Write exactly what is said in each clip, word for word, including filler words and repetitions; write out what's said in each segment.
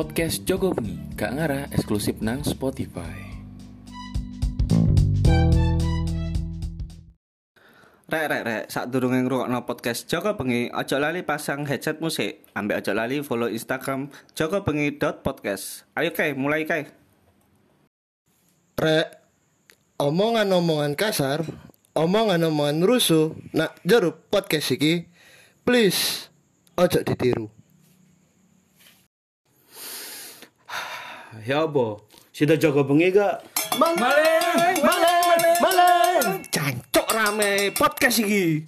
Podcast Jogobengi, Kak Ngara, eksklusif nang Spotify. Rek rek rek, sadurunge ngrungokno podcast Jogobengi, aja lali pasang headset musik, ambek aja lali follow Instagram jogobengi dot podcast. Ayo kae, mulai kae. Rek, omongan-omongan kasar, omongan-omongan rusuh nak jero podcast iki, please ojo ditiru. Ya apa? Sudah Jogobengi gak? Maleng, maleng, maleng, maleng, maleng. Cancok rame podcast ini.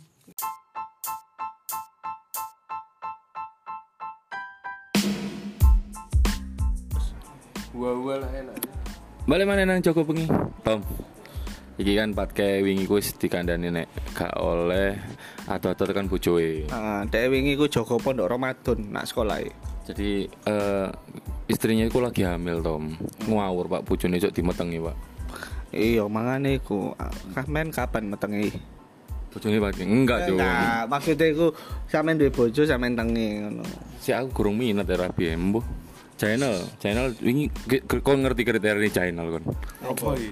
Wah-wah lah enak. Maleng mana nang Jogobengi? Tom. Iki kan patke wingi ku dikandani nek gak oleh ado-ado tekan bojoe. Heeh, dhek wingi ku jaga pondok Ramadan nak sekolahe. Jadi uh, istrinya itu lagi hamil Tom, ngawur Pak, bojone cok dimetengi Pak. Iya mangane iku, men kapan metengi? Bojone Pak enggak yo. Nah, maksudnya iku sampean duwe bojo sampean tengi ngono. Si aku gurung minat ya rabi embuh. Channel, channel wingi kon ngerti kriteria channel kon. Opo iki?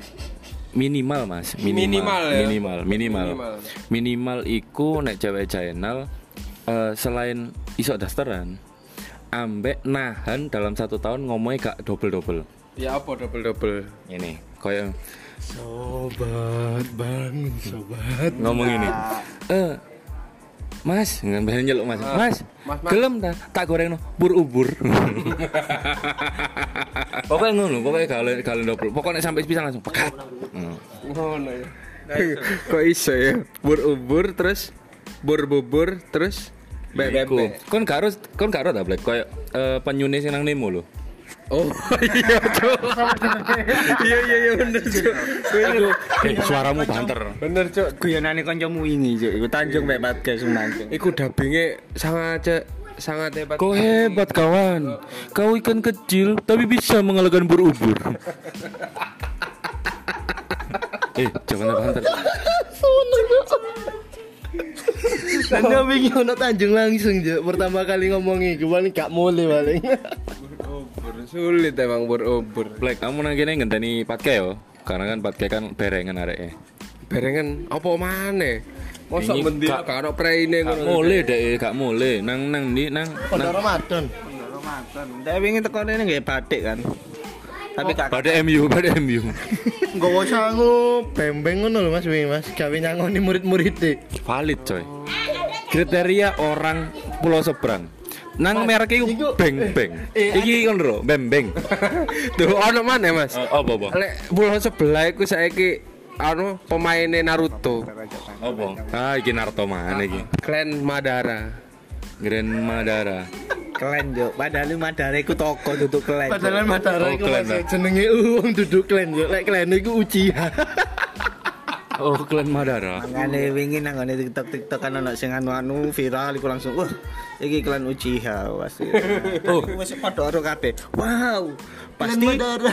Minimal Mas, minimal. Minimal ya? minimal, minimal. Minimal. Minimal iku nek cewek channel uh, selain isok dasteran ambek nahan dalam satu tahun ngomongnya gak double-double. Ya apa double-double? Ini kayak sobat bangun sobat ngomong nah. Ini eh mas, nggak bisa nyeluk mas. Nah. mas mas, mas gelem ta, tak goreng no, bur-ubur pokoknya ngomong, pokoknya galen, galen double pokoknya sampai pisang langsung pekat ngono ya kok iso ya, bur-ubur terus bur-bubur terus Bebe. Kon gak harus, kon gak ora ta Black koyo uh, penyune sing nang Nemo lho. Oh iya cuk. Iya iya iya bener cuk. Suaramu banter. Bener cuk, guyonane kancamu wingi cuk. Iku Tanjung Mbak Patke Sumanteng. Iku dabinge sangat cek sangat hebat. Kau hebat kawan. Kau ikan kecil tapi bisa mengalahkan ubur-ubur. Eh, jangan banter. Tanda wingi ono Tanjung langsung je pertama kali ngomongi iki paling gak mule paling. Berobor sulit emang berobor. Black kamu nang kene ngenteni patke yo. Karena kan patke kan berengen areke. Berengen opo maneh? Mosok mendil gak ono preine ngono. Mule deke gak mule nang nang ndi nang Pondok Ramadan. Pondok Ramadan. Dek wingi tekone nggae batik kan. Tapi kak batik M U, batik M U. Nggowo sangu bembeng ngono lho Mas wingi Mas. Gawe nyangoni murid-muride. Valid coy. Kriteria orang Pulau Seberang. Nang merek iku beng-beng. Iki ngono lho, bembeng. Duh ono maneh Mas? Apa apa? Lek pulau sebelah iku saiki anu pemaine Naruto. Apa? Ah iki Naruto maneh iki. Klan Madara. Grand Madara. Klan yo, padahal Madara iku toko duduk klan. Padahal Madara iku jenenge wong duduk klan yo. Lek klan iku Uchiha. Oh klan Madara. Mangane wingi nang ngene TikTok-TikTok kan ono sing anu-anu viral iku langsung wah iki klan Uchiha pasti. Oh wis padha karo kabeh. Wow. Pasti Madara.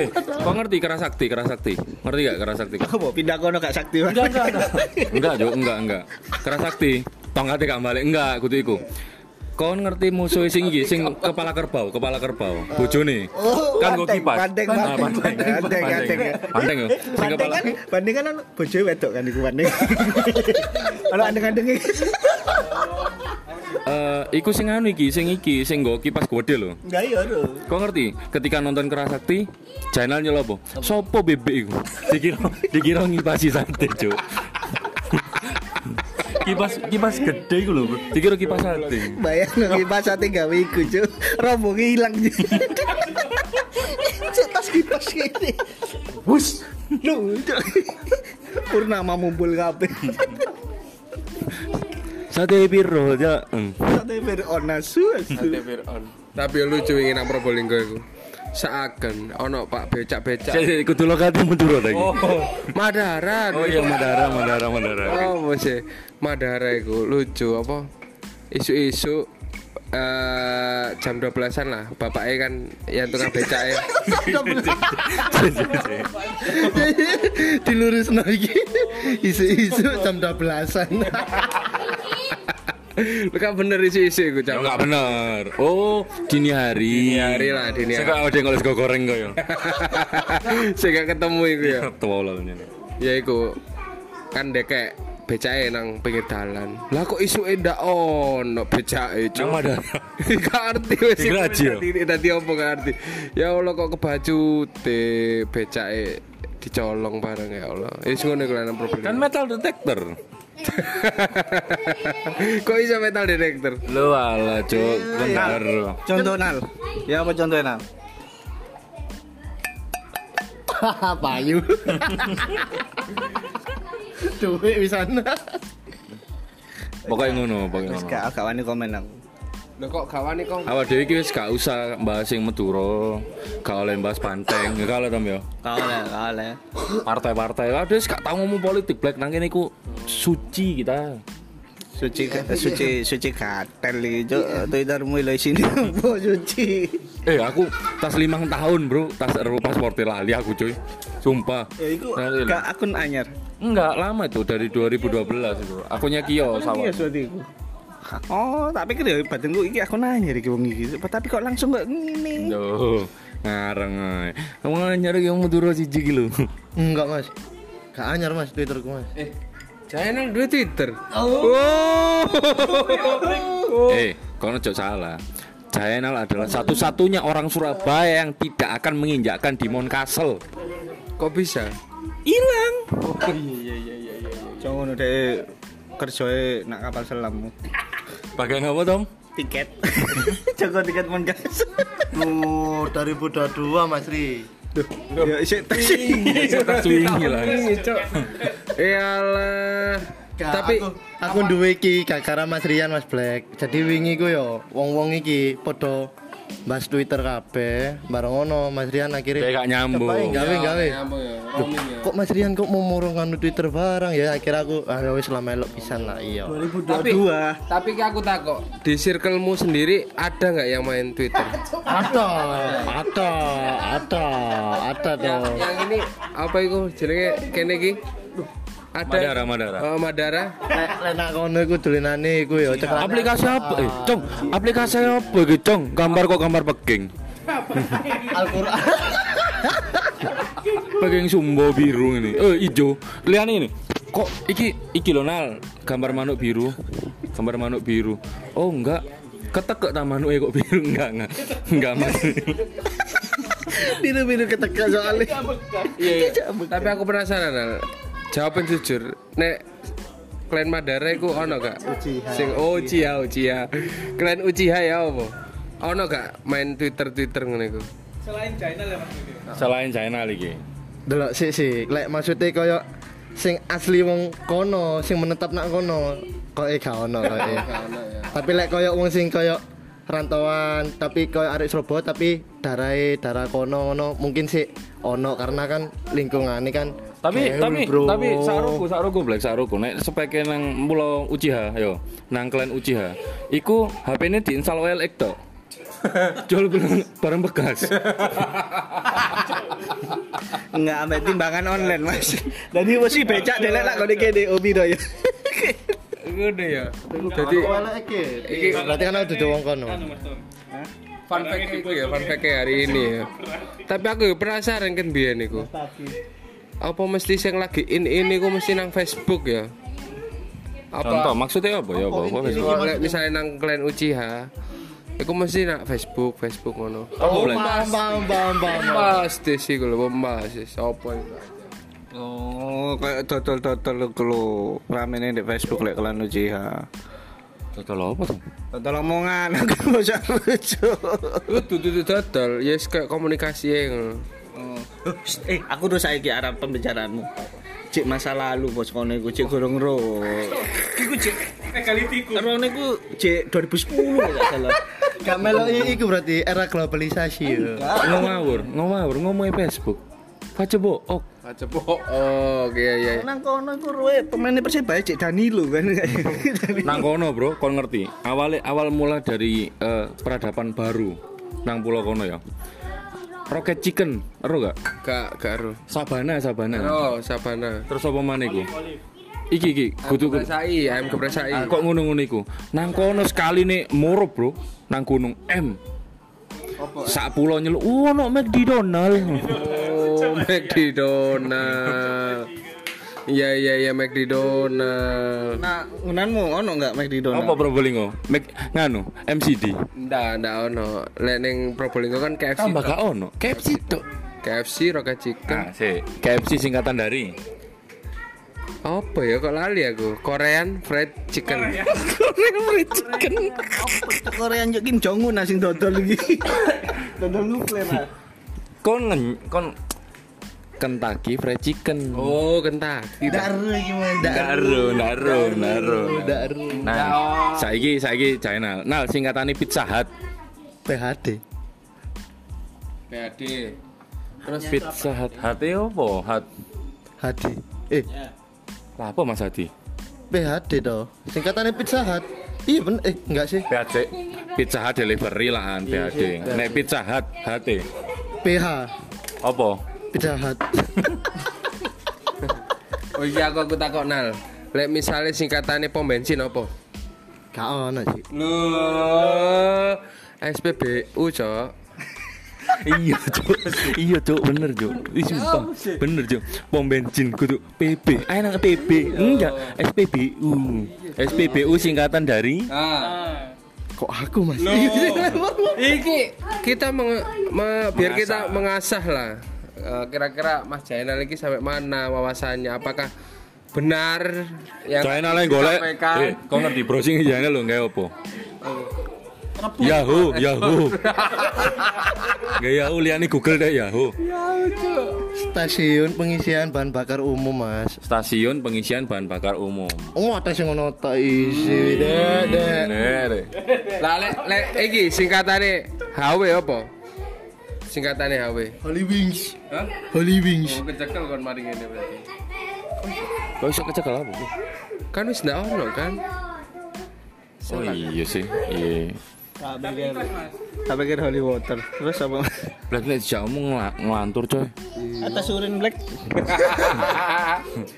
Eh, kok ngerti Kerasakti, Kerasakti. Ngerti gak Kerasakti? Apa pindah kono gak sakti. Enggak, enggak. Enggak, yo, enggak, enggak. Kerasakti, tongkate gak balik enggak kudu iku. Kau ngerti musuh sing iki sing kepala kerbau, kepala kerbau. Bojone. Oh, kan go kipas. Bandeng, bandeng, bandeng, bandeng. Sing kepala bandeng kan bojoe wedok kan iku bandeng. Ala andeng-andeng iki. Eh, iku sing anu iki, sing iki sing go kipas gede lho. Lah iya lho. Kau ngerti? Ketika nonton Kerasakti, channel nyelo apa? Sopo bebek iku? Dikira dikira ngipasi santai, Cuk. Kipas kipas gede iku lho. Dikira kipas sate. Bayangno kipas sate gawe iku, Cuk. Rombonge ilang. Cuk, tas kipas kene. Wus. Lho, purnama mumpul kabeh. Sate piro ya? Sate piro onasu. Sate piro on. Tapi lucu wingi nang Probolinggo iku. Seakan ono Pak becak-becak. Sik kudu lokate mundur lagi. Oh, Madara. Oh iya Madara, Madara, Madara. Oh, sih. Madara iku lucu apa? Isu-isu eh jam dua belasan lah. Bapaknya kan yang tukang becake. Dilurusno iki. Isu-isu jam dua belasan. Lu kan bener isi-isi gue jawab. Ya gak bener. Oh, dini hari. Dini hari lah, dini hari. Saya udah ngoles goreng kok ya. Saya gak ketemu iku ya. Ketemu lho ngene. Ya iku kan dekek becake nang pinggir dalan. Lah kok isuke ndak ono becake, Cuk. Nang Madara. Gak arti wis. Dadi opo gak arti. Ya Allah kok kebajute becake dicolong bareng ya Allah. Wis ngono iku lan problem. Kan metal detector. Kok iso metal detector? Lho ala, Cuk. Bener. Contohnal. Ya apa contohnya? Haha, payu. Duit wisana. Pokoknya ngono, pokoknya. Wis gak gak wani komen aku. Lho kok gak wani kok? Awak dhewe iki wis gak usah bahas sing Madura, gak oleh bahas Banteng, gak oleh Tom ya. Gak oleh, gak oleh. Partai-partai lah wis gak tau ngomong politik Black nang kene iku suci kita. Suci suci suci gatel itu Twittermu lo sini apa suci. Eh aku tas lima tahun bro, tas pasportir lali aku cuy. Sumpah. Ya iku gak akun anyar. Enggak lama itu dari dua ribu dua belas itu. Akunnya Kio sawah. Oh, tapi kira badanku iki akun anyar iki wong iki. Tapi kok langsung gak ngene. Loh, ngareng ae. Wong anyar yang Madura siji iki lho. Enggak, Mas. Gak anyar, Mas, Twitterku, Mas. Eh. Jangan nang duwe Twitter. Oh. Oh. Oh. Eh, kono jok salah. Channel adalah satu-satunya orang Surabaya yang tidak akan menginjakkan Demon Castle. Kok bisa? Hilang. Oh iya iya iya iya. Jangan udah kerjae nak kapal selam. Bagian apa, Tom? Tiket. Jangan tiket Demon Castle. Oh, dua ribu dua puluh dua Mas Ri. Duh, ya isek tinggi, tinggi lah. Iyalah. Tapi aku, aku duwe iki gara-gara Mas Rian Mas Black. Jadi wingi ku yo wong-wong iki padha bahas Twitter kabeh, bareng ngono Mas Rian akhire gak nyambung. Gawe-gawe. Kok Mas Rian kok mau murung kan Twitter bareng ya akhirnya aku ah wis lama elok pisan lah iya. dua ribu dua puluh dua. Tapi aku takok, di circlemu sendiri ada enggak yang main Twitter? Ada. Ada, ada, ada toh. Yang ini apa iku jenenge kene iki? Ada Madara Madara. Oh, Madara. Lenak kono iku dolenane iku ya. Aplikasi apa? Eh, Cung, aplikasi apa iki, Cung? Gambar kok gambar peging. Al-Qur'an. Peging sumbo biru ini. Eh, ijo. Liane ini. Kok iki iki lonal gambar manuk biru. Gambar manuk biru. Oh, enggak. Ketekek ta manuke kok biru enggak enggak. Enggak Mas. Biru-biru ketekek soalnya. Iya. Tapi aku penasaran, Al. Jawaban jujur, nek klan Madara iku ono gak? Uchiha. Sing Uchiha, Uchiha. Klan Uchiha ya opo? Ono gak main Twitter-Twitter ngene iku? Selain channel ya Mas. Selain channel iki. Delok sik sik, lek maksude koyo sing asli wong kono, sing menetap nak kono, koke gak ono koke. Tapi lek koyo wong sing koyo rantauan, tapi koyo arek Surabaya tapi darahe darah kono ngono, mungkin sik ono karena kan lingkungane kan. Tapi Kaya tapi bro. tapi saruku saruku Black saruku nek sepeke nang pulau Uchiha yo nang klan Uchiha iku H P-ne diinstal W L X to. Jual barang bekas. Enggak ambek timbangan online, Mas. Dadi mesti becak delek lak ngene kene obi to yo. Ngene yo. Dadi W L X iki berarti kan udah wong kono. Fun fact iku ya, fun fact hari ini. Tapi aku penasaran kan biyen iku. Apa mesti sing lagi in ini ku mesti nang Facebook ya? Apa? Contoh maksudnya apa ya? Apa, apa Facebook? Misalnya nang klan Uchiha, aku mesti nang Facebook, Facebook ngono. Oh, bam bam bam bam. Pasti sih kalau bombas sih, apa itu? Oh, kayak total-total kalau ramene di Facebook lek klan Uchiha. Total apa tuh? Total omongan, aku bocah lucu. Itu itu total, yes kayak komunikasi yang. Oh, eh aku terus saiki arep pembicaraanmu. Cek masa lalu bos kono iku cek gorong ro. Iku cek egalitiku. Terus niku cek dua ribu sepuluh enggak salah. Gak meloki iku berarti era globalisasi yo. Ngawur, ngawur ngomongin Facebook. Pacebo ok. Pacebo ok iya iya. Nang kono iku ruwe pemainnya Persibaya cek Danilo kan. Nang kono bro, kon ngerti. Awale awal mula dari uh, peradaban baru nang pulau kono ya. Rocket chicken, ero gak? Gak, gak ero. Sabana, sabana. Oh, sabana. Terus apa maneh iku? Iki iki kudu kepresai, ayam kepresai. Ah, kok ngono-ngono iku. Nang kono sekali nih moro, Bro. Nang gunung M. Apa? Sak pulau nyeluk. Oh, ono McDonald. Oh, McDonald. Iya iya iya McDonald. Nah, ngunanmu ono enggak McDonald? Apa Probolinggo? Mac nganu, M C D. Ndak, ndak ono. Lek ning Probolinggo kan K F C. Tambah gak ono. K F C tok. K F C Rocket Chicken. Ah, sik. K F C singkatan dari apa ya kok lali aku? Korean fried chicken. Korean fried chicken. Apa Korean Kim Jong Un sing dodol iki. Dodol nuklir ah. Kon kon Kentucky fried chicken. Oh, Kentucky. Daru iki men. Daru, daru, daru. Daru. Nah, saiki saiki channel. Nal singkatane Pizza Hut. P H D. P H D. Terus Pizza Hut. Hut opo? Hut. H D. Eh. Lah apa Mas Hadi? P H D toh. Singkatannya Pizza Hut. Iya bener eh enggak sih? P H D. Pizza Hut delivery lahan P H D. Nek Pizza Hut H T. P H. Apa? Pizza Hut. Oh iya aku aku takok nal. Lek misale singkatannya pom bensin apa? Gak ono sih. Loh. S P B U, Cok. Iya Cuk, iya Cuk, bener Cuk, sumpah, bener Cuk. Pom bensin kudu P B, ayo nang P B, enggak S P B U. S P B U singkatan dari. Ah. Kok aku Mas? Iki kita meng, me, biar kita mengasah lah. Kira-kira Mas Jainal iki sampai mana wawasannya? Apakah benar yang Jainal yang golek? Eh, kok ngerti browsing Jainal lho gawe opo? Yahoo, Yahoo. Gak Yahoo, lihat nih Google deh Yahoo. Stasiun pengisian bahan bakar umum Mas. Stasiun pengisian bahan bakar umum. Oh, ada yang ngono tak isi deh deh. Lah lek lek iki singkatane H W apa? Singkatane H W. Holy Wings. Hah? Holy Wings. Oh, kecekel kon mari ngene berarti. Kok iso kecekel apa? Kan wis ndak ono kan. Oh iya sih. Iya. Tak pikir, tak pikir holy water. Terus apa? Black lihat jamu ngelantur coy. Atas urin Black.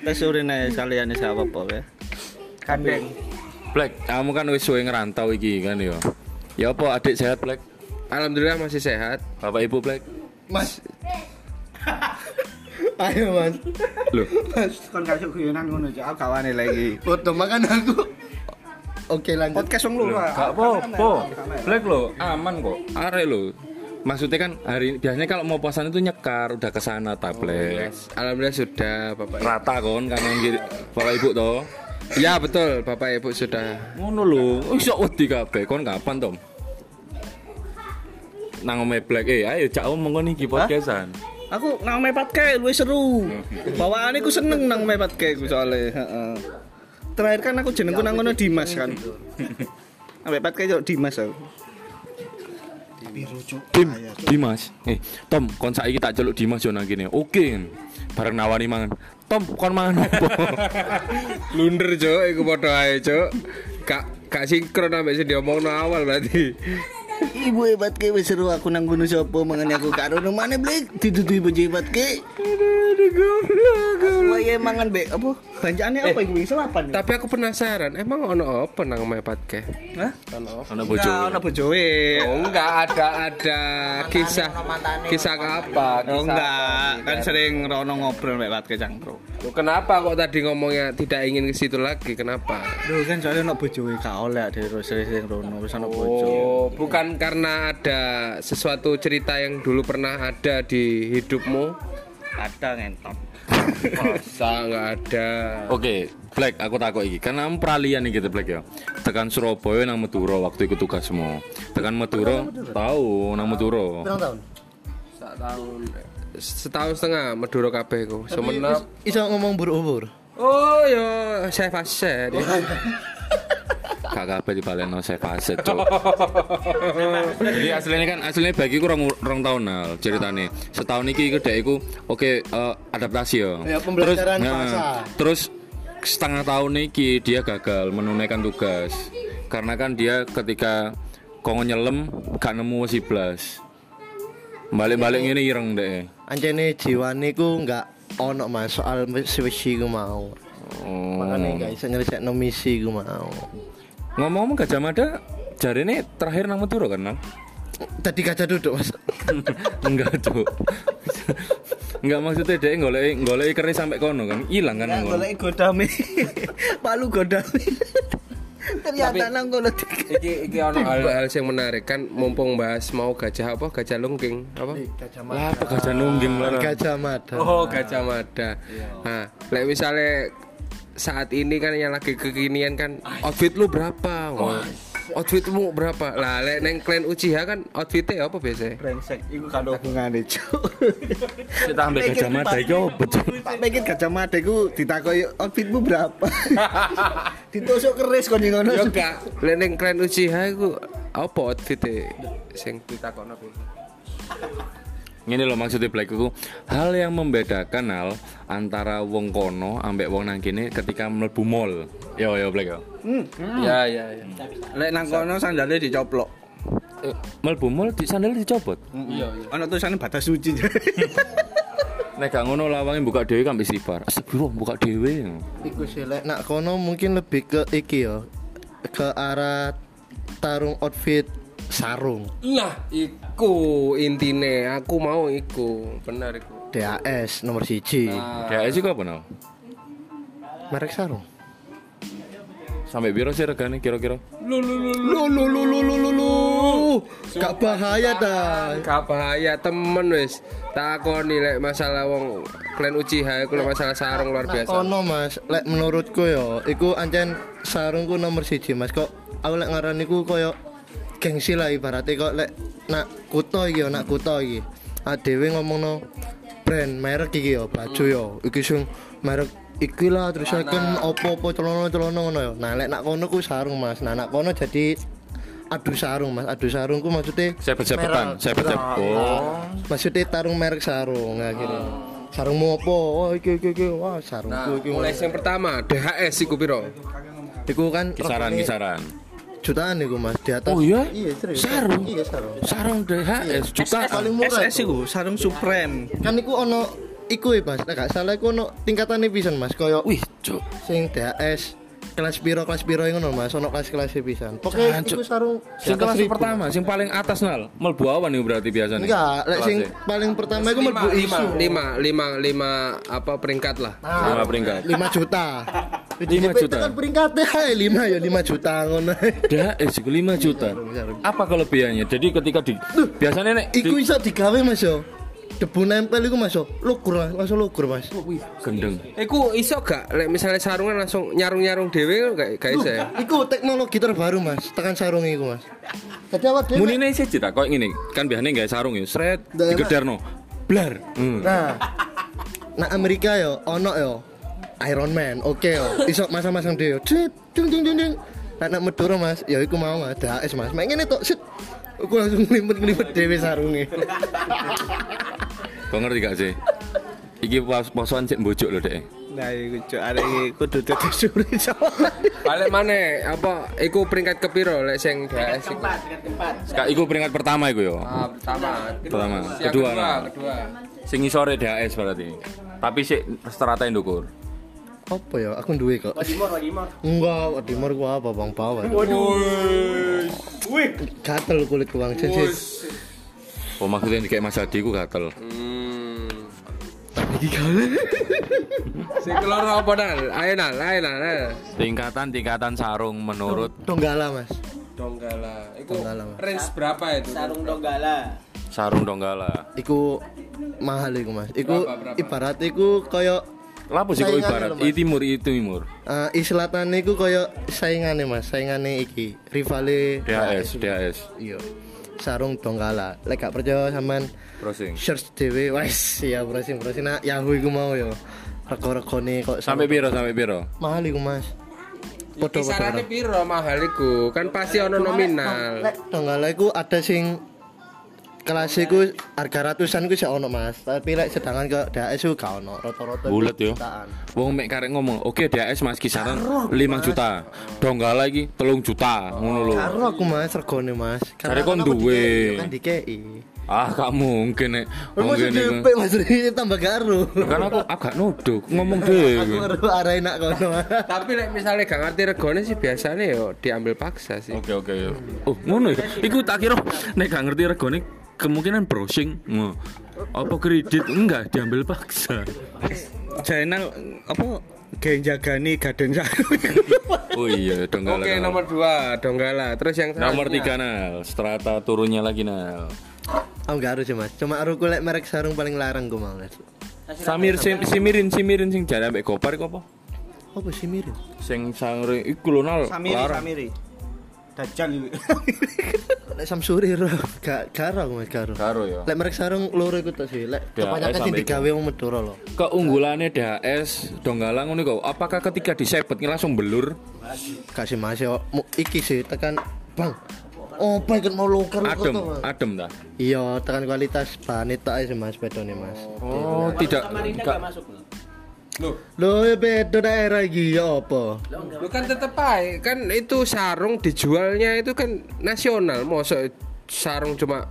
Atas urin aja kalian ini siapa pol ya? Kandeng. Black, kamu kan wis suwe ngerantau iki kan ya. Ya apa adik sehat Black? Alhamdulillah masih sehat. Bapak Ibu Black. Mas. Ayo Mas. Loh, Mas kon gak guyonan ngono jawab kawane lagi. Foto makan aku. Oke lanjut. Podcast wong lho. Gak apa-apa. Black lo, aman kok. Arek lo. Maksudnya kan hari biasanya kalau mau puasan itu nyekar udah kesana ta, Black. Oh, alhamdulillah sudah, Bapak. Rata kon kan yang Bapak Ibu toh. Iya betul, Bapak Ibu sudah. Ngono lho. Iso wedi kabeh. Kon kapan, Tom? Nang omeh Black. Eh, ayo cak omong kon iki podcastan. Aku nang omeh podcast luwih seru. Bawaane ku seneng nang omeh podcast ku soalé, heeh. Terakhir kan aku jenengku nang ngono Dimas kan. Ambek pat kayak Dimas aku. Tim Dimas. Eh, Tom, kon saiki tak celuk Dimas yo nang kene. Oke. Bareng nawani mangan. Tom, kon mangan opo? Blunder, Cuk, iku padha ae, Cuk. Gak gak sinkron ambek sing diomongno awal berarti. Ibu hebat ke wis seru aku nang gunung sapa mangane aku karo rumane Blik dituduhi bojo hebat ke. Aduh goblok. Wae mangan be apa? Bancaane apa iku wis selapan. Tapi aku penasaran, emang ono apa nang omah hebat ke? Hah? Ono ono bojo. Ya ono bojoe. Oh enggak ada ada kisah kisah apa? Oh enggak, kan sering rono ngobrol mbek hebat ke Cangkro. Kenapa kok tadi ngomongnya tidak ingin ke situ lagi? Kenapa? Loh kan soalnya ono bojoe gak oleh terus sering rono wis ono bojo. Oh, bukan karena ada sesuatu cerita yang dulu pernah ada di hidupmu? Ada ngentot. Masa enggak ada. Oke, Black, aku takut iki. Karena am peralihan iki Black ya. Tekan Surabaya nang Madura waktu ikut tugasmu. Tekan Madura, tahu nang Madura. Berapa tahun? Sak tahun. Setahun setengah Madura kabeh iku. Semenep. Iso ngomong buru-buru. Oh ya, saya fase. Kakak apa di Palembang saya fase Cuk. Jadi aslinya kan aslinya bagi ku rong rong tahun nal ceritane. Setahun iki kedek iku oke uh, adaptasi yo. Ya, terus nah, terus setengah tahun iki dia gagal menunaikan tugas. Karena kan dia ketika kongo nyelem gak nemu si blas. Balik-balik ngene ireng dek. Ancene jiwane ku gak ono Mas soal wis-wis ku mau. oh. Makanya gak bisa ngeriset no misi gue mau. Ngomong-ngomong Gajah Mada jari ini terakhir nang Madura kan nang? Tadi gajah duduk mas. Enggak duduk. Enggak maksudnya dia ngolei ngolei keris sampai kono kan hilang kan? Enggak ngolei godami. Palu godami. Ternyata nang golek. Iki iki ono hal yang menarik kan mumpung bahas mau gajah apa gajah lungking apa? Gajah Mada. Lah gajah lungking lan Gajah Mada. Oh, Gajah Mada. Nah, lek misale saat ini kan yang lagi kekinian kan outfit lu berapa? Wah. Outfitmu berapa? Lah lek neng klan Uchiha kan outfitnya apa biasa? Brengsek iku kan hubungane, Cuk. Kita ambil Gajah Mada iki opo, Cuk? Tak pikir Gajah Mada iku ditakoki outfitmu berapa? Ditusuk keris kon ngono. Yo gak. Lek neng klan Uchiha iku apa outfite sing ditakokno piye? Ngene lho maksudnya Black iku hal yang membedakan hal antara wong kono ambek wong nang kene ketika mlebu mall. Yo yo Black yo. Hmm. Ya ya ya. Lek nang kono sandale dicoplok. Eh, mlebu mall di sandale dicopot. Iya iya. Ana tulisane batas suci. Nek gak ngono lawange buka dhewe kan bisa ibar. Seguro buka dhewe. Iku sih lek nak kono mungkin lebih ke iki yo. Ke arah tarung outfit sarung. Iya, iku intine aku mau iku, benar iku. D H S nomor satu. Nah. D H S iku apa no? Merek sarung. Sampai biro sih regane kira-kira. Lu lu lu lu lu lu lu lu. Gak bahaya ta. Gak bahaya temen wis. Takoni lek masalah wong klan Uchiha iku masalah sarung luar biasa. Ono Mas, lek menurutku yo iku ancen sarungku nomor satu Mas. Kok aku lek ngarani ku koyo gengsi lah ibaratnya kok lek nak kuto iki nak kuto iki adewe ngomongno brand merek iki yo baju yo iki sing merek iki lah terus kan opo-opo celana-celana ngono yo. Nah lek nak kono ku sarung Mas. Nah nak kono jadi adu sarung Mas. Adu sarungku maksudnya sebet-sebetan, sebet-sebet. Oh. Maksudnya tarung merek sarung nah gini. Sarungmu opo? Oh iki iki iki. Wah, sarungku iki. Mulai sing pertama D H S iku piro? Iku kan kisaran-kisaran. Jutaan iku Mas di atas. Oh iya? Iya, serius. Sarung. Iya, sarung. Sarung D H S jutaan. Paling murah S S iku, sarung Supreme. Kan iku ono iku e, Mas. Nek gak salah iku ono tingkatane pisan, Mas. Kaya wih, cuk. Sing D H S kelas piro kelas piro ngono, Mas. Ono kelas-kelas pisan. Pokoke iku sarung sing kelas pertama, sing paling atas nal, mlebu awan iku berarti biasane. Enggak, lek sing paling pertama iku mlebu isu. lima lima lima apa peringkat lah. lima peringkat. lima juta. lima juta. Kan peringkatnya lima ya lima juta ngono. Dah eh lima juta. Apa kelebihannya? Jadi ketika di Duh, biasanya nek iku iso digawe Mas yo. Debu nempel iku Mas yo. Lugur langsung lugur Mas. Gendeng. Iku iso gak lek misale sarungan langsung nyarung-nyarung dhewe gak gak iso. Iku teknologi terbaru Mas, tekan sarung iku Mas. Dadi awak dhewe. Munine siji ta koyo ngene. Kan biasane gawe sarung yo sret digederno. Blar. Nah. Nah Amerika yo ono yo. Iron Man, oke okay, yo. Isok masang-masang dhewe. Dung dung dung dung. Anak Madura Mas, ya iku mau Mas, D H S Mas. Mek ngene tok, sit. Aku langsung nglimpet-nglimpet dhewe sarunge. Kok ngerti gak sih? Iki posoan sik mbojuk lho, Dek. Nah, iku cuk arek iki kudu ditusuri soalé. Balik maneh apa iku peringkat kepiro lek sing D H S iku? Peringkat iku peringkat pertama iku yo. Ah, pertama. Pertama. Kedua. Kedua. Sing isore D H S berarti. Tapi sik strata ndukur. Apa ya? Aku duwe kok. Wadimor, Wadimor. Enggak, Wadimor ku apa bang bawah. Waduh. Wih, gatel kulit bang Jesis. Oh maksudnya kayak Mas Adi ku gatel. Hmm. Iki gatel. Sing keloro apa nal? Ayo nal, ayo nal. Tingkatan-tingkatan sarung menurut Donggala, Mas. Donggala. Iku range berapa itu? Sarung Donggala. Sarung Donggala. Iku mahal iku, Mas. Iku ibarat iku kaya lapo sih kok ibarat i timur i timur uh, i selatan niku koyo saingane Mas, saingane iki rivale D H S D H S iya sarung Donggala lek gak percaya sampean browsing search dhewe wes ya browsing browsing nak Yahoo iku mau yo rego-regone kok sampe piro sampe piro mahal iku Mas podo sarane piro mahal iku kan pasti ono nominal lek Donggala iku ada sing kelas iku harga ratusan ku sik ono Mas, tapi lek sedangkan ke D H S ku gak ono, rata-rata bulet yo. Wong mek karek ngomong, "Oke D H S Mas kisaran lima juta." Donggala iki tiga juta, ngono lho. Karo aku Mas regone Mas. Karek kon duwe. Kan dikeki. Ah, gak mungkin nek. Mungkin D P Mas Ri tambah garu. Kan aku agak nuduh ngomong deh. Aku ngeru arah enak kono. Tapi nek misalnya gak ngerti regone sih biasanya yo diambil paksa sih. Oke oke yo. Oh, ngono ya. Iku tak kira nek gak ngerti regone kemungkinan browsing. Apa kredit enggak diambil paksa. Channel apa kayak jagani Gading Saru. Oh iya, Donggala. Oke, nomor dua Donggala. Terus yang nomor tiga Nal, strata turunnya lagi Nal. Oh enggak harus ya mas, cuma aku lek merek sarung paling larang gue mau mas. Samir, sim, simirin, simirin sing jare ambek kopar iku apa? Apa simirin? Sing sangre iku lho Nal. Samiri, larang. Samiri. Dajjal iki. Lek Samsuri ro, gak karo aku mas karo. Karo ya. Lek merek sarung loro iku tok sih, lek kebanyakan sing digawe wong Madura lho. Keunggulannya D H S Donggala ngono kok. Apakah ketika disebet langsung belur? Kasih mas yo. Iki sih tekan bang. Oh, pengen mau loker kok adem, adem ta? Iya, tekan kualitas bahan itu aja Mas bedone Mas. Oh, tidak. Enggak masuk. Loh, loh beda daerah iki ya apa? Loh kan tetep ae, kan itu sarung dijualnya itu kan nasional, mosok sarung cuma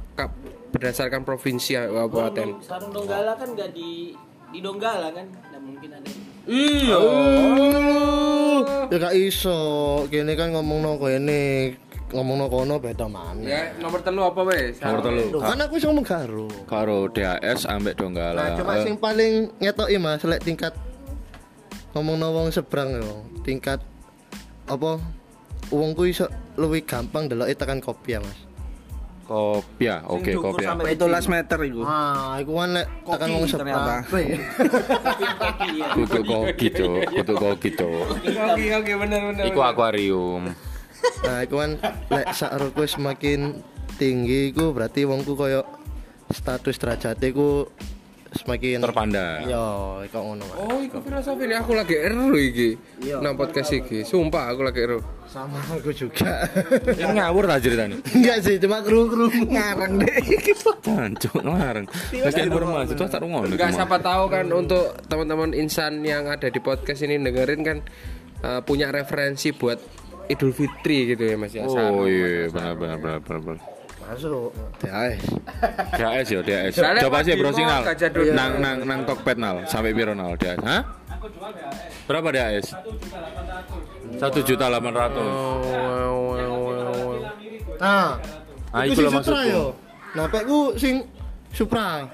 berdasarkan provinsi atau kabupaten. Sarung Donggala kan enggak di di Donggala kan, enggak mungkin ada. Iya. Ya gak iso, kene kan ngomongno kene. Ngomongno kono beda maneh. Ya, nomor telu apa wis? Nomor telu. Kan aku iso ngomong karo. Karo D H S ambek Donggala. Nah, cuma sing paling ngetoki Mas lek tingkat ngomongno wong sebrang yo. Tingkat apa? Wong ku iso luwih gampang deloki tekan kopi ya, Mas. Kopi ya, oke kopi. Sampai seventeen meter iku. Ah, iku kan lek tekan wong sebrang. Kudu koki, Cuk. Kudu koki, Cuk. Koki, oke bener-bener. Iku akuarium. Nah, iku kan lek saruku semakin tinggi iku berarti wongku koyo status derajate ku semakin terpandang. Yo, iku ngono. Oh, iku filosofi nih aku lagi eru iki. Nang podcast iki. Sumpah aku lagi eru. Sama aku juga. Ini ngawur ta ceritane? Enggak sih, cuma kru-kru ngareng deh iki. Jancuk ngareng. Wes informasi terus tak rungono. Enggak siapa tahu kan untuk teman-teman insan yang ada di podcast ini dengerin kan uh, punya referensi buat Idul Fitri gitu ya Mas ya. Oh iya benar-benar benar. Masuk D H S. D H S ya D H S. Coba sih browsing Nal. Nang nang nang Tokped Nal sampai piro Nal D H S. Hah? Aku jual D H S. Berapa D H S? satu juta delapan ratus ribu Ah. Ah itu lho maksudku. Lah pekku sing Supra.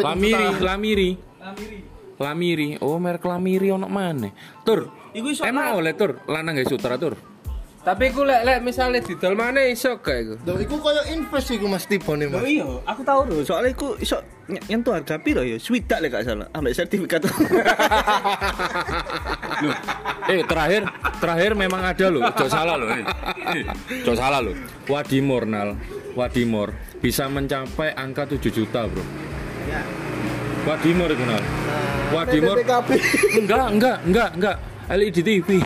Lamiri, Lamiri. Lamiri. Lamiri. Oh merek Lamiri ono maneh. Tur. Emang oleh tur, lanang gak sutra tur. Tapi aku lek lek misalnya di dal mana iso gak iku? Lho iku koyo invest iku Mas Tibone Mas. Lho iya, aku tahu lho, soalnya iku iso nyentuh harga piro ya? Swidak lek gak salah, ambek sertifikat. Loh, eh terakhir terakhir memang ada lho, ojo salah lho. Ojo salah lho. Wadimor Nal, Wadimor bisa mencapai angka tujuh juta, Bro. Ya. Wadimor iku Nal. Wadimor. Enggak, enggak, enggak, enggak. L D T V.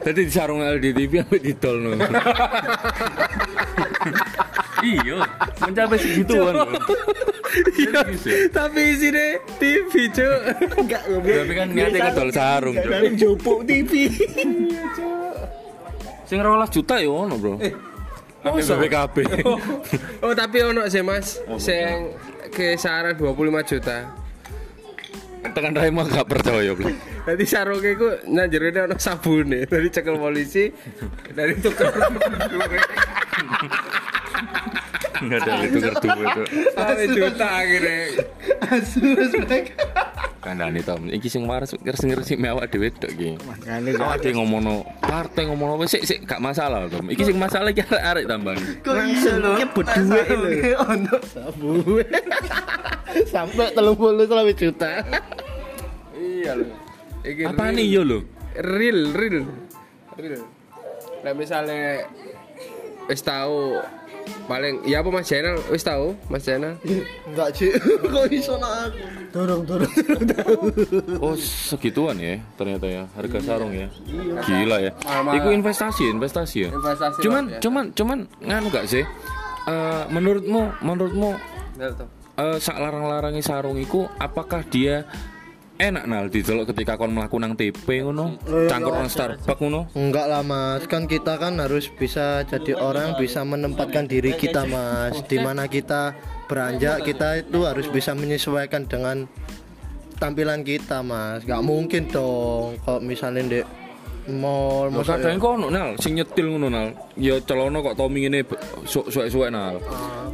Tadi di sarung L D T V sampai ditolno. Iya, mencapai segituan. Iya, tapi isinya T V, Cuk. Enggak ngobrol. Tapi kan niatnya kedol sarung, Cuk. Sarung jopuk T V. Iya, Cuk. Sing dua belas juta ya ono, Bro. Eh. B P K B. Oh, tapi ono sih, Mas. Sing kisaran dua puluh lima juta. Tekan Raimo gak percaya, Bro. Tadi sarunge ku nang jero ana sabune. Tadi cekel polisi dari tuker. Enggak ada tuker duwe itu. satu juta akhire. Asus mereka. Kandane to. Iki sing waras ngersi-ngersi awak dhewe tok iki. Makane awak dhewe ngomono, partai ngomono wis sik gak masalah to. Iki sing masalah iki arek-arek tambang. Langsung nyebut duwe lho. Ono sabune. Sampai tiga puluh sampai juta. Iya lho. Iki apa nih yo lho? Real, real. Real. Lah misale wis tau paling ya apa Mas Channel wis tau? Mas Channel? Enggak, Cik. Kok iso nak aku? Dorong-dorong. Oh, segituan ya ternyata ya harga sarung ya. Gila ya. Iku investasi, investasi ya. Investasi. Cuman cuman cuman nganu gak sih? Uh, menurutmu menurutmu Uh, sak larang-larangi sarung iku apakah dia enak nal didelok ketika kon mlaku nang T P ngono, cangkok nang Starbucks ngono. Enggak lah Mas, kan kita kan harus bisa jadi orang, bisa menempatkan diri kita Mas. Di mana kita beranjak, kita itu harus bisa menyesuaikan dengan tampilan kita Mas. Enggak mungkin dong kalau misalnya Dek mall masa kadang kok ono nal sing nyetil ngono nal ya celana kok Tommy ngene suwek-suwek nal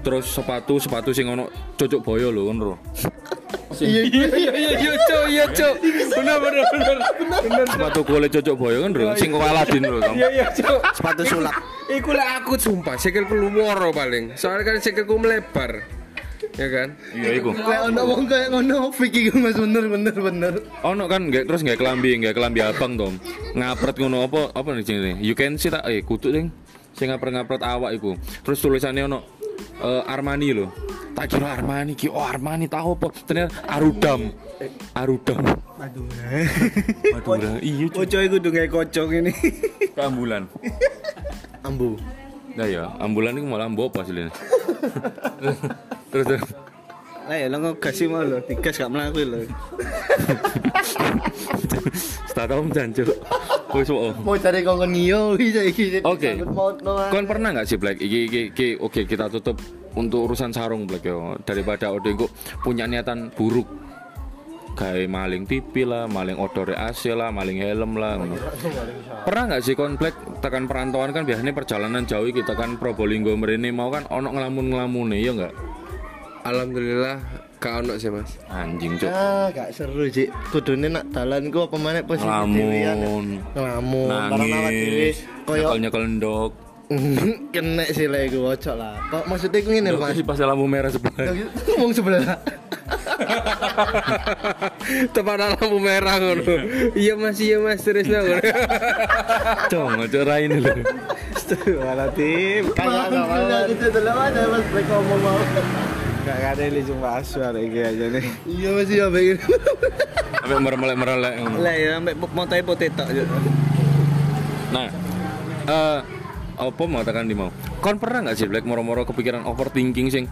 terus sepatu sepatu sing ono cocok boyo lho ngono iya iya iya cocok iya cocok bener bener bener sepatu kulit cocok boyo kan lho sing kok Aladin lho iya iya cocok sepatu sulap iku lek aku sumpah sikilku luworo paling soalnya kan sikilku melebar ya kan iya iku lek ono wong kaya ngono Vicky iku Mas bener bener bener ono kan nggak terus nggak kelambi nggak kelambi abang Tom ngapret ngono apa apa nih sini you can see tak eh kutu sing sing ngapret-ngapret awak iku terus tulisannya ono uh, Armani lho tak kira Armani ki oh Armani tahu apa ternyata Arudam Arudam Madura Madura iya ojo iku ndonge kocok ini ambulan ambu nah ya ambulan iku malah ambu apa asline terus terus lah ya lo kasih mau lo digas gak melaku lo startom jancuk wis mau cari kon ngiyo iki oke kon pernah gak sih Black iki iki, iki. Oke okay, kita tutup untuk urusan sarung Black yo daripada Ode engko punya niatan buruk gawe maling T V lah, maling odore A C lah, maling helm lah ngono. Pernah enggak sih kon Black tekan perantauan kan biasanya perjalanan jauh kita kan Probolinggo mrene mau kan ono nglamun-nglamune ya enggak? Alhamdulillah gak ono sih Mas. Anjing cuk. Ah, gak seru sih. Kudune nak dalan ku apa meneh positif dhewean. Nglamun, paranawa dhewe koyo nyekel ndok. Kenek sih lek iku cocok lah. Kok maksud e ku ngene lho Mas. Pas lampu merah sebelah. Ngomong sebelah. Tepat lampu merah ngono. Iya Mas, iya Mas, serius ngono. Dong, ngerain lho. Astagfirullahaladzim. Kayak enggak mau. Itu dalam ada Mas Black ngomong mau. Enggak ada li cuma aswar iki aja nih. Iya Mas, iya begini. Sampai merelek-merelek ngono. Lah ya sampai motoe potetok. Nah, eh apa mau tekan di mau? Kon pernah enggak sih Black moro-moro kepikiran overthinking sing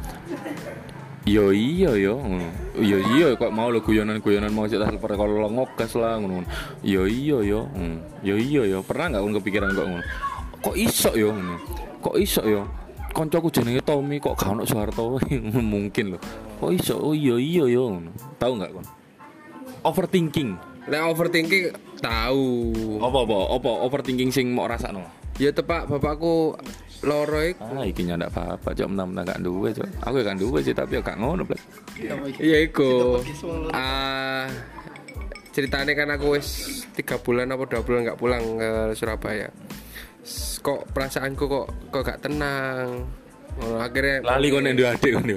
yo iya yo ngono. Yo iya kok mau lo guyonan-guyonan mau cerita seperti kalau ngogas lah ngono. Yo iya yo. Yo iya yo. Pernah enggak kon kepikiran kok ngono? Kok iso yo ngono. Kok iso yo. Koncoku jenenge Tommy kok gak ono Soeharto mungkin lho. Kok iso oh iya iya yo ngono. Tahu enggak kon? Overthinking. Lek overthinking tahu. Apa-apa? Apa overthinking sing mok rasakno? Ya tepak bapakku loro iku. Ah iki nyandak bapak cok menang-menang gak duwe cok. Aku ya gak duwe sih tapi ya gak ngono Black. Iya iku. Ah ceritane kan aku wis tiga bulan apa dua bulan gak pulang ke Surabaya. Kok perasaanku kok kok gak tenang. Ngono akhirnya lali kon nek ndek adik ngono.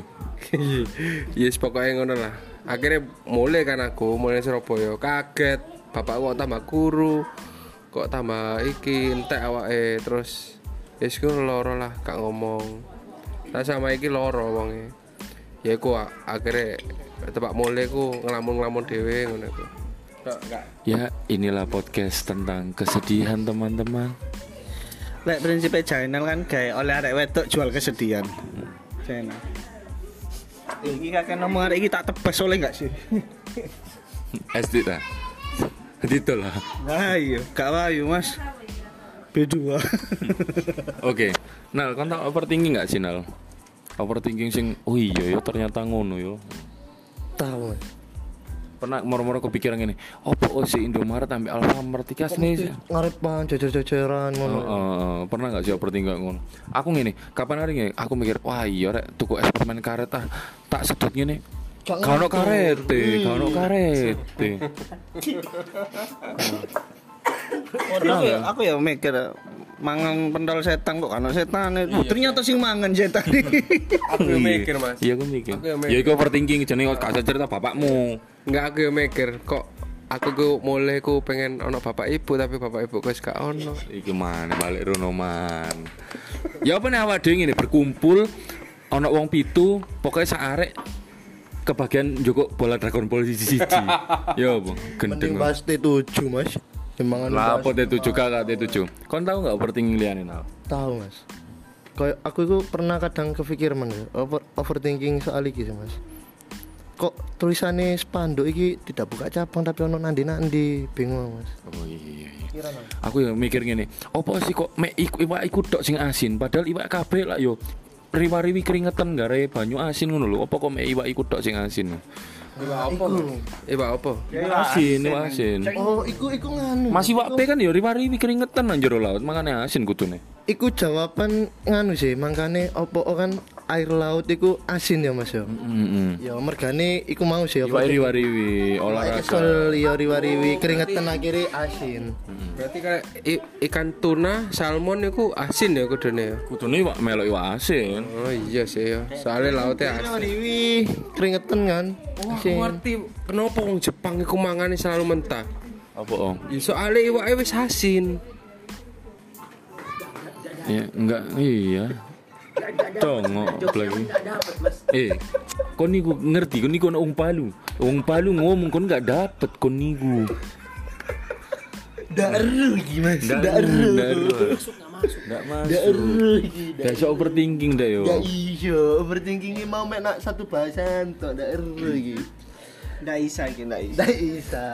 Yes pokoke ngono lah. Akhirnya mulai kan aku mulai Surabaya kaget bapakku kok tambah kuru. Kok tambah iki entek awake terus wis ku loro lah gak ngomong. Lah sama iki loro wonge. Ya iku akhire tepak mule ku ngelamun-ngelamun dhewe ngono iku. Ya inilah podcast tentang kesedihan teman-teman. Lek prinsipe channel kan gawe oleh arek wedok jual kesedihan. Channel. Iki kakek nomor iki tak tebes oleh gak sih? S D ta. Gitu lah. Nah iya, gak wayu Mas B dua. Oke, Nal, kan tak overthinking gak sih Nal? Overthinking sing, oh iya ya ternyata ngono ya. Tahu. Pernah moro-moro kepikiran gini, opo si Indomaret ambil Alfamart tikas nih ngarepan jajar-jajaran ngono. Uh, uh, pernah gak sih overthinking ngono? Aku ngene, kapan hari ngene aku mikir, wah iya rek tuku eksperimen karet ah, tak sedot ngene. Kano karete, kano karete. Aku ya, aku ya mikir mangan pendal setan kok kano setan. Oh, ternyata sing mangan setan. Aku ya mikir, Mas. Iya, aku mikir. Ya iku overthinking jenenge gak cerita bapakmu. Enggak, aku ya mikir kok aku ku mulai ku pengen ono bapak ibu tapi bapak ibu wis gak ono. Iki maneh balik rono man. Ya apa nek awak dhewe ngene berkumpul ono wong pitu, pokoke sak arek kebagian Joko bola Dragon Ball siji-siji. Yo, Bang. Gendeng. Pas T tujuh, Mas. Semangat. Lah, apa T tujuh kakak T tujuh. Kon tahu enggak overthinking liyane nal? Tahu, Mas. Kayak aku itu pernah kadang kepikiran over, overthinking soal iki sih, Mas. kok tulisannya spanduk iki tidak buka cabang tapi ono nandi-nandi, bingung Mas. Oh iya iya. Kira, Mas. Aku yo mikir ngene, opo sih kok mek iwak iku tok sing asin padahal iwak kabeh lak yo riwa-riwi keringetan gare banyu asin ngono lho. Opo kok mek iwak iku tok sing asin? Iwak opo? Iwak opo? Asin, asin. Oh, iku iku nganu. Mas iwak pe kan yo riwa-riwi keringetan nang jero laut, makane asin kutune. Iku jawaban nganu sih, makane opo kan air laut iku asin ya Mas ya. Mm-hmm. Ya mergane iku mau sih ya. Riwariwi olahraga. Kesel ya riwariwi keringetan akhire asin. Mm-hmm. Berarti kayak i- ikan tuna, salmon iku asin ya kudune. Kudune iwak melok iwak asin. Oh iya sih ya. Soale lautnya asin. Riwariwi keringetan kan. Oh, aku ngerti kenapa wong Jepang iku mangane selalu mentah. Apa Om? Ya soale iwake wis asin. Ya enggak iya. Tongok lagi. Eh, kon niku ngerti, kon niku ana wong Palu. Wong Palu ngomong kon enggak dapet kon niku. Daru iki Mas. Daru. Masuk enggak masuk. Enggak masuk. Daru iki. Dasok overthinking dah yo. Ya iya, overthinking-e mau mek nak satu bahasan tok daru iki. Ndak isa iki, ndak isa. Ndak isa.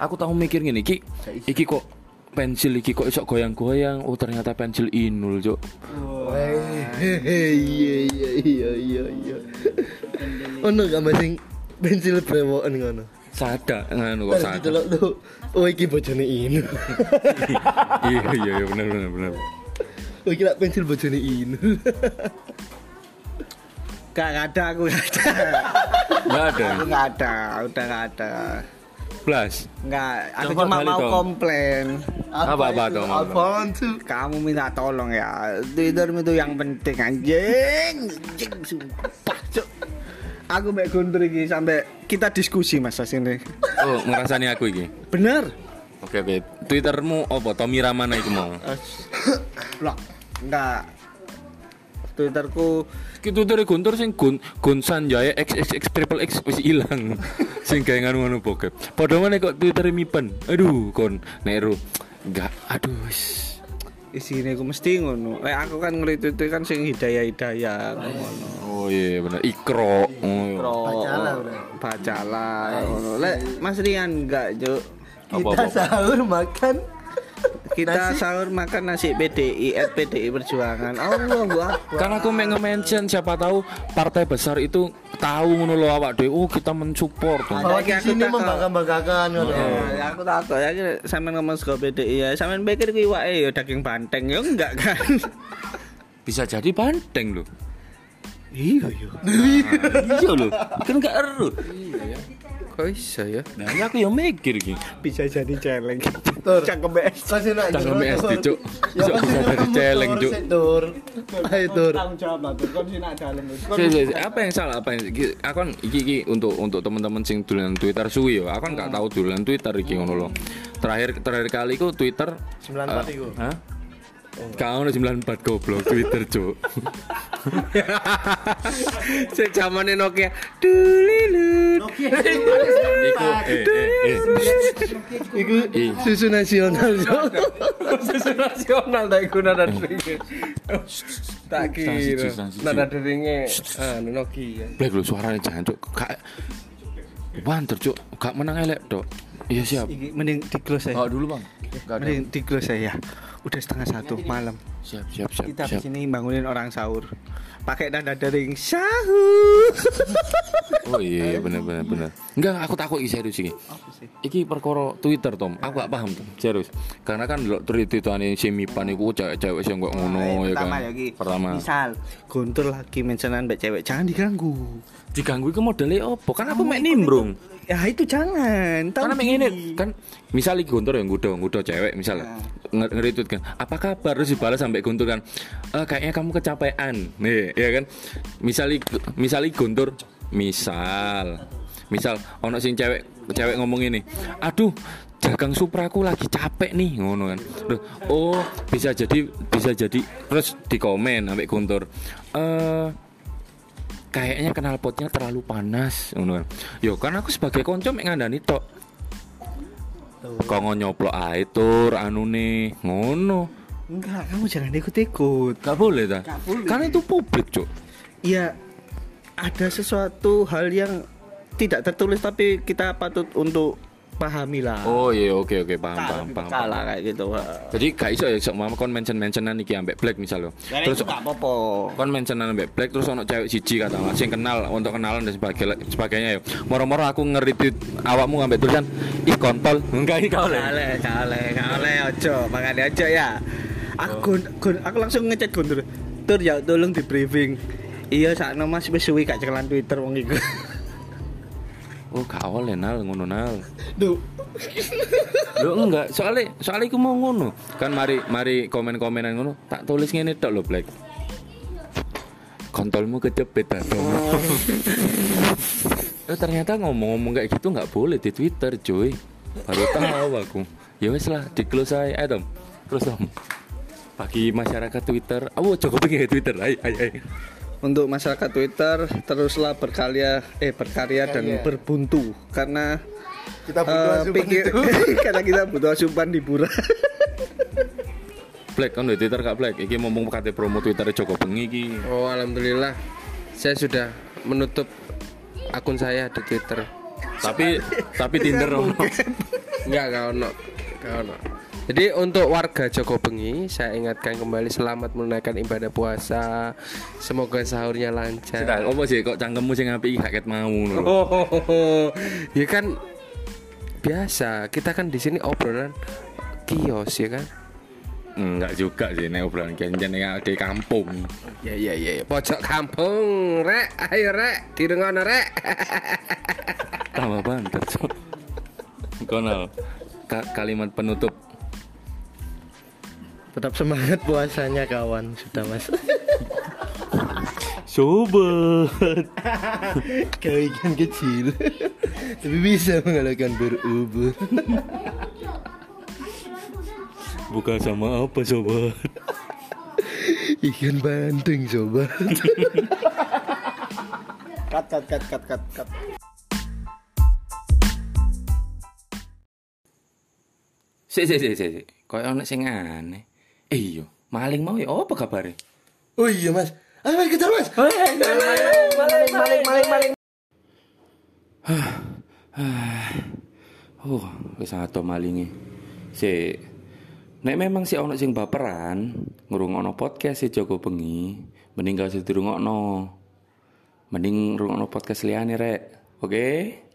Aku tahu mikir ngene iki. Iki kok pensil iki kok isok goyang-goyang. Oh ternyata pensil inul, Cuk. Iya iya iya iya iya. Ono gak masing pensil brewoken ngono. Sadak ngono kok sadak. Delok lho. Oh iki bojone Inu. Iya iya bener bener bener. Oh iki lak pensil bojone Inu. Gak ada aku gak ada. Gak ada. Aku gak ada, udah gak ada. Plus. Enggak, aku cuma mau komplain. Apa-apa dong. Kamu minta tolong ya. Twitter itu yang penting anjing. Anjing sumpah, Cuk. Aku mek guntur iki sampai kita diskusi Mas sini. Oh, ngrasani aku iki. Bener. Oke, okay, Twittermu opo? Tommy Ramana iku mau. Lah, enggak. Twitterku iki Twitter guntur sing Gun Gunsan Jaya XXX triple X wis ilang. Sing gawe nganu-nganu bokep. Padha meneh kok Twitter mipen. Aduh, kon neru. Enggak, aduh wis. Isine ku mesti ngono. Eh aku kan nge-retweet kan sing hidayah-hidayah ngono. Oh iya bener. Ikro. Ikro. Bacalah udah. Bacalah ngono. Lek Mas Rian enggak, Cuk. Kita sahur makan Kita nasi? Sahur makan nasi P D I at P D I Perjuangan. Allah gua. Karena aku mau nge-mention siapa tahu partai besar itu tahu ngono lho awak dhewe. Oh, kita mensupport. Oh, iki aku tak membanggakan ngono. Ya aku tak kok ya sampean ngomong sego P D I ya. Sampean pikir ku iwake ya daging banteng ya enggak kan. Bisa jadi banteng lho. Iya yo. Iya lho. Kan enggak eru. Iya ya. Kok iso ya? Nah, aku yo mikir iki. Bisa jadi celeng. Cangkem B S. Cangkem B S Cuk. Iso bisa jadi celeng Cuk. Ayo tur. Tanggung jawab aku kon sing nak dalem. Apa yang salah apa yang aku iki iki untuk untuk teman-teman sing dolan Twitter suwi yo. Aku enggak tahu dolan Twitter iki ngono lho. Terakhir terakhir kali ku Twitter sembilan puluh empat iku. Hah? Kau udah sembilan puluh empat goblok Twitter Cuk. Sejak zaman Nokia dulu. Nokia itu itu susu nasional Cuk. Susu nasional tak guna nada dering. Tak kira nada deringnya Nokia. Black lu suaranya jangan Cuk. Banter Cuk. Gak menang elek Dok. Iya siap. Mending di close saya. Oh dulu Bang. Mending di close saya. Udah setengah satu malam. Siap, siap, siap. Kita di sini bangunin orang sahur. Pakai nada dering sahur. Oh iya, benar benar benar. Enggak, aku takut iki serius iki. Iki perkara Twitter, Tom. Aku gak paham, Tom. Serius. Karena kan delok tweet-tweetane semipan iku cewek-cewek sing kok ngono ya kan. Pertama. Misal, guntur lagi mencenan mbek cewek, jangan diganggu. Diganggu iku modele opo? Kan aku mek nimbrung. Ya itu jangan. Karena mek ngene kan misal iki guntur ya nggodho, nggodho cewek misal. Nge-retweet kan apa kabar terus dibalas sampai guntur kan e, kayaknya kamu kecapean nih ya kan misali misali guntur misal misal ono sing cewek cewek ngomong ini aduh jagang supraku lagi capek nih ngono kan loh, oh bisa jadi bisa jadi terus dikomen sampai guntur e, kayaknya knalpotnya terlalu panas ngono kan yo kan aku sebagai konco mek ngandani tok kok nyoplok ae tur anune ngono. Enggak, kamu jangan ikut-ikut. Enggak boleh ta? Karena itu publik, Cuk. Iya. Ada sesuatu hal yang tidak tertulis tapi kita patut untuk pahami lah. Oh iya, oke okay, oke okay. paham paham paham. Salah kayak gitu. Jadi gak iso ya mama kon mention-mentionan iki ambek Black misal lho. Terus gak apa-apa. Kon mentionan ambek Black terus ono cewek siji kata sing kenal untuk kenalan dan sebagainya, sebagainya ya. Moro-moro aku nge-retweet awakmu ambek tulisan ih kontol. Enggak iki oleh. Oleh, oleh, oleh aja, makane aja ya. Aku oh. aku langsung ngechat Guntur. Tur ya tolong di briefing. Iya sakno Mas wis suwi gak cekelan Twitter wong iku. Oh gak oleh nal ngono nal. Duh. Loh enggak, soalnya soalnya iku mau ngono. Kan mari mari komen-komenan ngono, tak tulis ngene tok lho Black. Kontolmu kejepit ta. Oh ternyata ngomong-ngomong kayak gitu enggak boleh di Twitter, cuy. Baru tahu aku. Ya wis lah, di-close ae, Tom. Close Tom. Bagi masyarakat Twitter, awo Jogobengi Twitter. Ayo ayo. Untuk masyarakat Twitter teruslah berkarya eh berkarya dan yeah. berbuntu karena kita butuh uh, asupan pikir, itu. Karena kita butuh asupan hiburan. Black kan di Twitter Kak Black, iki ngomong kate promo Twitter Jogobengi iki. Oh, alhamdulillah. Saya sudah menutup akun saya di Twitter. Tapi tapi Tinder ono. Enggak, enggak ono. Enggak ono. Jadi untuk warga Jogobengi, saya ingatkan kembali selamat menunaikan ibadah puasa. Semoga sahurnya lancar. Sudah, opo sih kok cangkemmu sing apik gak ket mau lho. Oh, oh, oh. Ya kan biasa, kita kan di sini obrolan kios ya kan. Enggak juga sih nek obrolan kencan di kampung. Ya ya ya, pojok kampung, rek. Ayo rek, direngone rek. Tambah banget. Konal. Ka- kalimat penutup. Tetap semangat puasanya kawan, sudah mas. Sobat, kau ikan kecil, tapi bisa mengalahkan berubur. Bukan sama apa sobat? Ikan bandeng sobat. Cut cut cut cut cut cut. Si si si si, kau orang sing aneh. Eh yo, maling mau ya apa kabarnya? Oh iya mas, ayo mari kejar mas. Maling, maling, maling, maling, maling. Oh, wis ato malinge. Si, nek memang si ono sing baperan ngrungokno podcast si Jogobengi, mending gak usah dirungokno. Mending rungokno podcast liyane rek. Oke? Okay?